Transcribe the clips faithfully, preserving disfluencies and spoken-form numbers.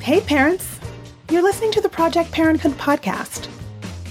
Hey parents, you're listening to the Project Parenthood Podcast.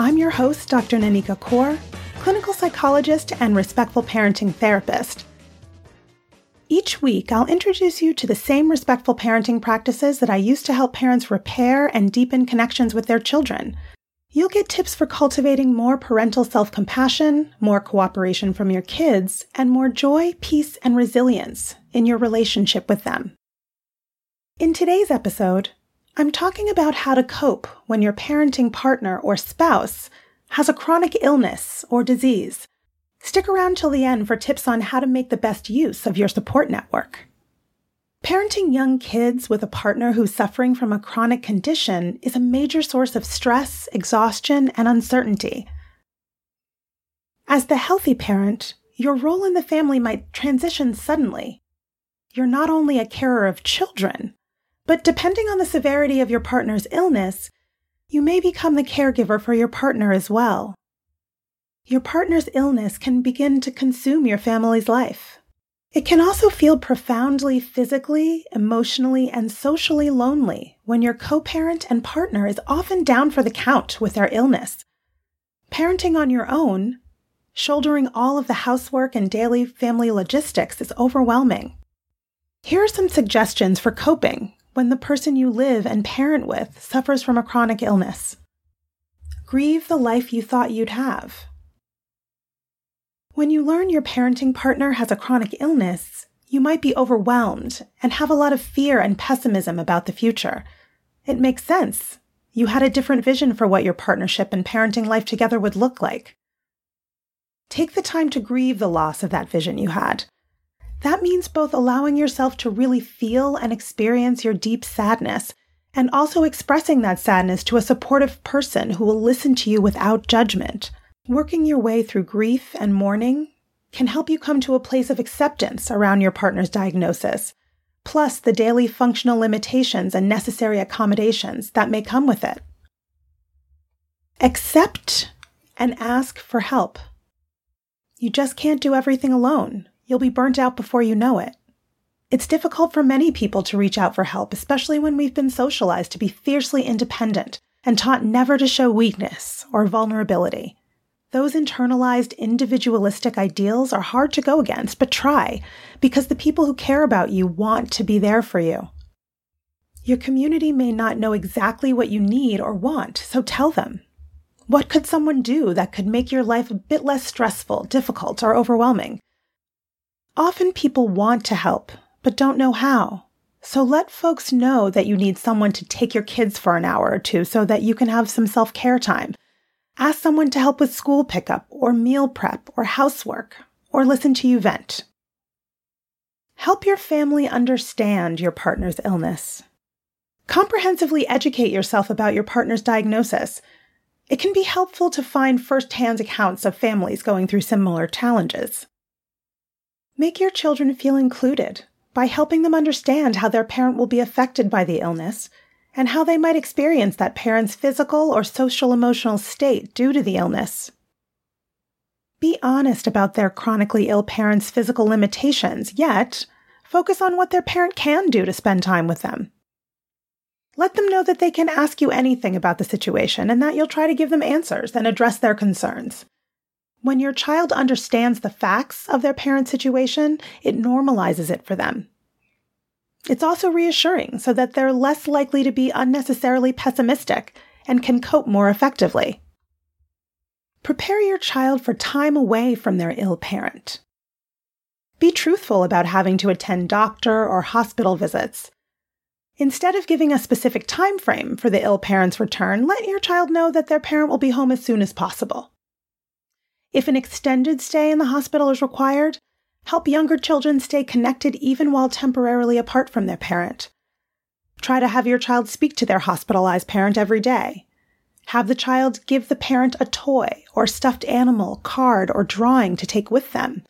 I'm your host, Doctor Nanika Kaur, clinical psychologist and respectful parenting therapist. Each week, I'll introduce you to the same respectful parenting practices that I use to help parents repair and deepen connections with their children. You'll get tips for cultivating more parental self-compassion, more cooperation from your kids, and more joy, peace, and resilience in your relationship with them. In today's episode, I'm talking about how to cope when your parenting partner or spouse has a chronic illness or disease. Stick around till the end for tips on how to make the best use of your support network. Parenting young kids with a partner who's suffering from a chronic condition is a major source of stress, exhaustion, and uncertainty. As the healthy parent, your role in the family might transition suddenly. You're not only a carer of children, but depending on the severity of your partner's illness, you may become the caregiver for your partner as well. Your partner's illness can begin to consume your family's life. It can also feel profoundly physically, emotionally, and socially lonely when your co-parent and partner is often down for the count with their illness. Parenting on your own, shouldering all of the housework and daily family logistics is overwhelming. Here are some suggestions for coping when the person you live and parent with suffers from a chronic illness. Grieve the life you thought you'd have. When you learn your parenting partner has a chronic illness, you might be overwhelmed and have a lot of fear and pessimism about the future. It makes sense. You had a different vision for what your partnership and parenting life together would look like. Take the time to grieve the loss of that vision you had. That means both allowing yourself to really feel and experience your deep sadness, and also expressing that sadness to a supportive person who will listen to you without judgment. Working your way through grief and mourning can help you come to a place of acceptance around your partner's diagnosis, plus the daily functional limitations and necessary accommodations that may come with it. Accept and ask for help. You just can't do everything alone. You'll be burnt out before you know it. It's difficult for many people to reach out for help, especially when we've been socialized to be fiercely independent and taught never to show weakness or vulnerability. Those internalized individualistic ideals are hard to go against, but try, because the people who care about you want to be there for you. Your community may not know exactly what you need or want, so tell them. What could someone do that could make your life a bit less stressful, difficult, or overwhelming? Often people want to help, but don't know how. So let folks know that you need someone to take your kids for an hour or two so that you can have some self-care time. Ask someone to help with school pickup or meal prep or housework, or listen to you vent. Help your family understand your partner's illness. Comprehensively educate yourself about your partner's diagnosis. It can be helpful to find first-hand accounts of families going through similar challenges. Make your children feel included by helping them understand how their parent will be affected by the illness and how they might experience that parent's physical or social-emotional state due to the illness. Be honest about their chronically ill parent's physical limitations, yet focus on what their parent can do to spend time with them. Let them know that they can ask you anything about the situation and that you'll try to give them answers and address their concerns. When your child understands the facts of their parent's situation, it normalizes it for them. It's also reassuring so that they're less likely to be unnecessarily pessimistic and can cope more effectively. Prepare your child for time away from their ill parent. Be truthful about having to attend doctor or hospital visits. Instead of giving a specific time frame for the ill parent's return, let your child know that their parent will be home as soon as possible. If an extended stay in the hospital is required, help younger children stay connected even while temporarily apart from their parent. Try to have your child speak to their hospitalized parent every day. Have the child give the parent a toy or stuffed animal, card, or drawing to take with them.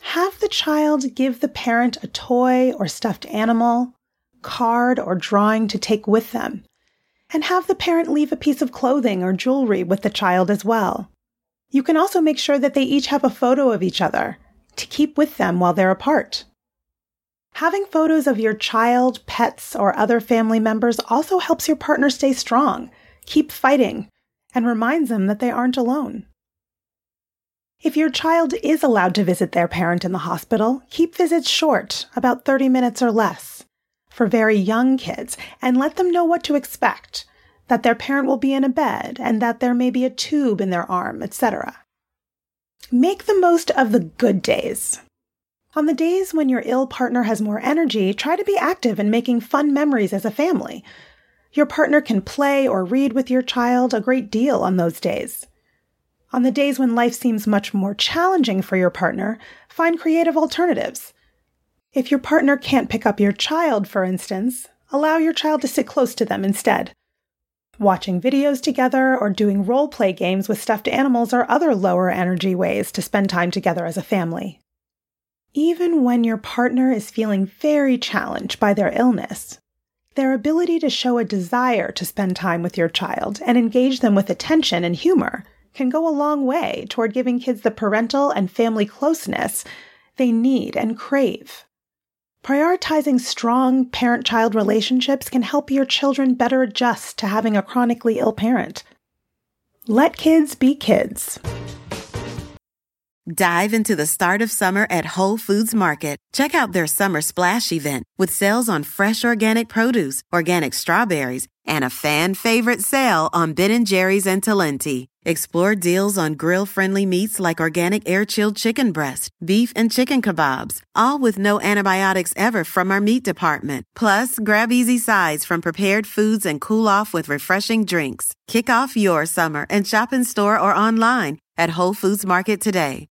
Have the child give the parent a toy or stuffed animal, card, or drawing to take with them, and have the parent leave a piece of clothing or jewelry with the child as well. You can also make sure that they each have a photo of each other to keep with them while they're apart. Having photos of your child, pets, or other family members also helps your partner stay strong, keep fighting, and reminds them that they aren't alone. If your child is allowed to visit their parent in the hospital, keep visits short, about thirty minutes or less, for very young kids, and let them know what to expect, that their parent will be in a bed, and that there may be a tube in their arm, et cetera. Make the most of the good days. On the days when your ill partner has more energy, try to be active in making fun memories as a family. Your partner can play or read with your child a great deal on those days. On the days when life seems much more challenging for your partner, find creative alternatives. If your partner can't pick up your child, for instance, allow your child to sit close to them instead. Watching videos together or doing role-play games with stuffed animals are other lower-energy ways to spend time together as a family. Even when your partner is feeling very challenged by their illness, their ability to show a desire to spend time with your child and engage them with attention and humor can go a long way toward giving kids the parental and family closeness they need and crave. Prioritizing strong parent-child relationships can help your children better adjust to having a chronically ill parent. Let kids be kids. Dive into the start of summer at Whole Foods Market. Check out their Summer Splash event with sales on fresh organic produce, organic strawberries, and a fan-favorite sale on Ben and Jerry's and Talenti. Explore deals on grill-friendly meats like organic air-chilled chicken breast, beef and chicken kebabs, all with no antibiotics ever from our meat department. Plus, grab easy sides from prepared foods and cool off with refreshing drinks. Kick off your summer and shop in store or online at Whole Foods Market today.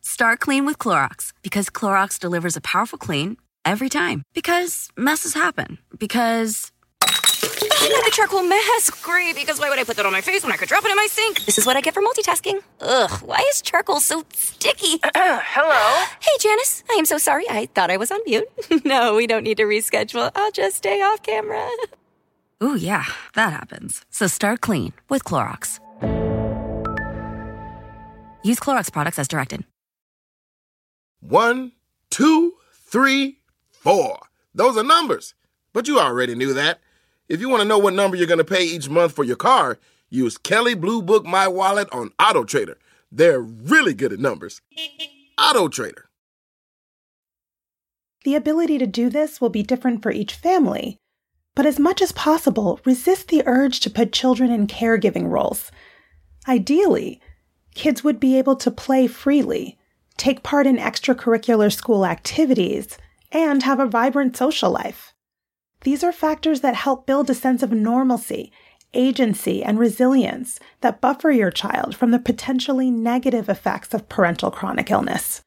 Start clean with Clorox, because Clorox delivers a powerful clean every time. Because messes happen. Because... I got a charcoal mask. Great, because why would I put that on my face when I could drop it in my sink? This is what I get for multitasking. Ugh, why is charcoal so sticky? Hello? Hey, Janice. I am so sorry. I thought I was on mute. No, we don't need to reschedule. I'll just stay off camera. Ooh, yeah, that happens. So start clean with Clorox. Use Clorox products as directed. One, two, three, four. Those are numbers, but you already knew that. If you want to know what number you're going to pay each month for your car, use Kelley Blue Book My Wallet on AutoTrader. They're really good at numbers. AutoTrader. The ability to do this will be different for each family, but as much as possible, resist the urge to put children in caregiving roles. Ideally, kids would be able to play freely, take part in extracurricular school activities, and have a vibrant social life. These are factors that help build a sense of normalcy, agency, and resilience that buffer your child from the potentially negative effects of parental chronic illness.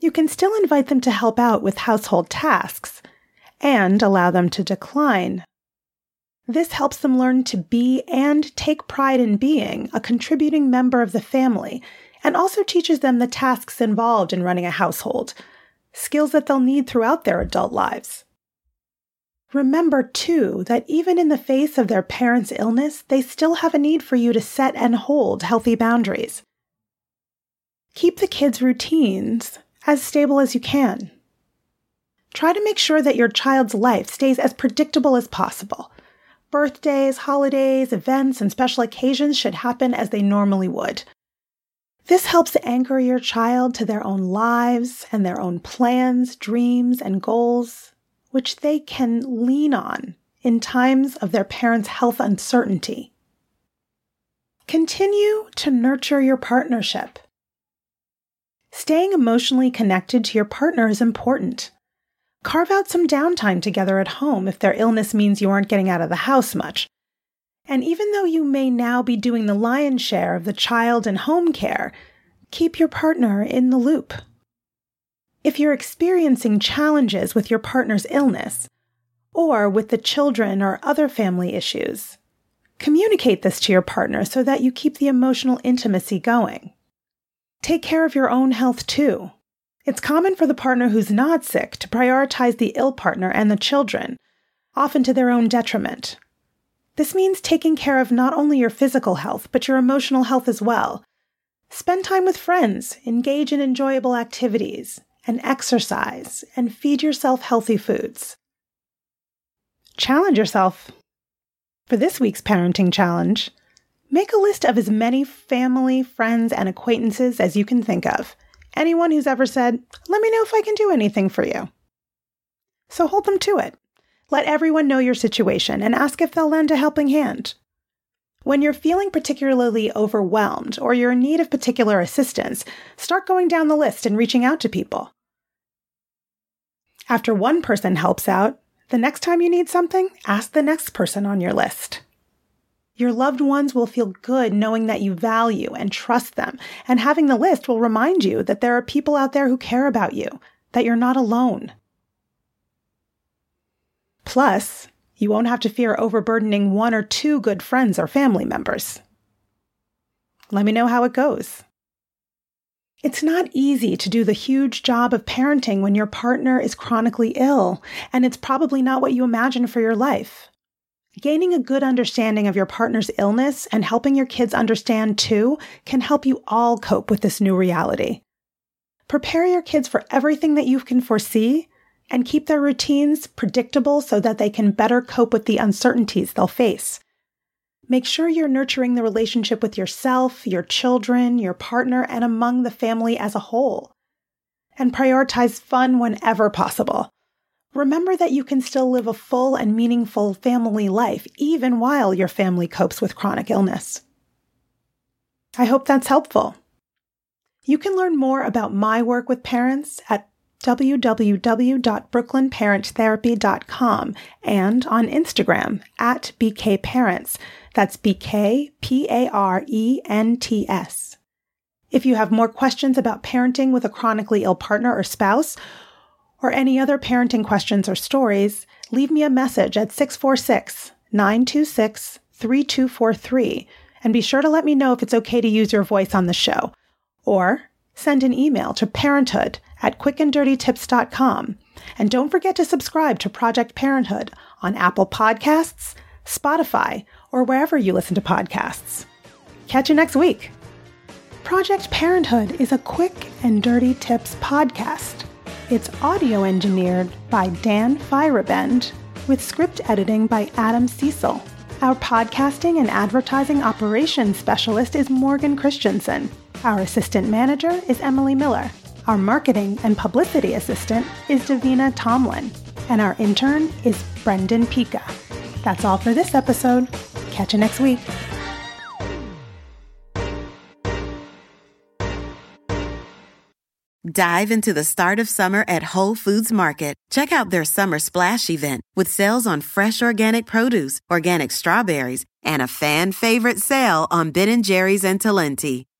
You can still invite them to help out with household tasks and allow them to decline. This helps them learn to be and take pride in being a contributing member of the family, and also teaches them the tasks involved in running a household, skills that they'll need throughout their adult lives. Remember, too, that even in the face of their parents' illness, they still have a need for you to set and hold healthy boundaries. Keep the kids' routines as stable as you can. Try to make sure that your child's life stays as predictable as possible. Birthdays, holidays, events, and special occasions should happen as they normally would. This helps anchor your child to their own lives and their own plans, dreams, and goals, which they can lean on in times of their parents' health uncertainty. Continue to nurture your partnership. Staying emotionally connected to your partner is important. Carve out some downtime together at home if their illness means you aren't getting out of the house much. And even though you may now be doing the lion's share of the child and home care, keep your partner in the loop. If you're experiencing challenges with your partner's illness, or with the children or other family issues, communicate this to your partner so that you keep the emotional intimacy going. Take care of your own health too. It's common for the partner who's not sick to prioritize the ill partner and the children, often to their own detriment. This means taking care of not only your physical health, but your emotional health as well. Spend time with friends, engage in enjoyable activities, and exercise, and feed yourself healthy foods. Challenge yourself. For this week's parenting challenge, make a list of as many family, friends, and acquaintances as you can think of. Anyone who's ever said, "Let me know if I can do anything for you." So hold them to it. Let everyone know your situation and ask if they'll lend a helping hand. When you're feeling particularly overwhelmed or you're in need of particular assistance, start going down the list and reaching out to people. After one person helps out, the next time you need something, ask the next person on your list. Your loved ones will feel good knowing that you value and trust them, and having the list will remind you that there are people out there who care about you, that you're not alone. Plus, you won't have to fear overburdening one or two good friends or family members. Let me know how it goes. It's not easy to do the huge job of parenting when your partner is chronically ill, and it's probably not what you imagined for your life. Gaining a good understanding of your partner's illness and helping your kids understand too can help you all cope with this new reality. Prepare your kids for everything that you can foresee and keep their routines predictable so that they can better cope with the uncertainties they'll face. Make sure you're nurturing the relationship with yourself, your children, your partner, and among the family as a whole. And prioritize fun whenever possible. Remember that you can still live a full and meaningful family life, even while your family copes with chronic illness. I hope that's helpful. You can learn more about my work with parents at w w w dot brooklyn parent therapy dot com and on Instagram at B K Parents. That's B K P A R E N T S. If you have more questions about parenting with a chronically ill partner or spouse, or any other parenting questions or stories, leave me a message at six four six, nine two six, three two four three and be sure to let me know if it's okay to use your voice on the show. Or send an email to parenthood at quick and dirty tips dot com. And don't forget to subscribe to Project Parenthood on Apple Podcasts, Spotify, or wherever you listen to podcasts. Catch you next week. Project Parenthood is a Quick and Dirty Tips podcast. It's audio engineered by Dan Feyerabend, with script editing by Adam Cecil. Our podcasting and advertising operations specialist is Morgan Christensen. Our assistant manager is Emily Miller. Our marketing and publicity assistant is Davina Tomlin. And our intern is Brendan Pica. That's all for this episode. Catch you next week. Dive into the start of summer at Whole Foods Market. Check out their Summer Splash event with sales on fresh organic produce, organic strawberries, and a fan-favorite sale on Ben and Jerry's and Talenti.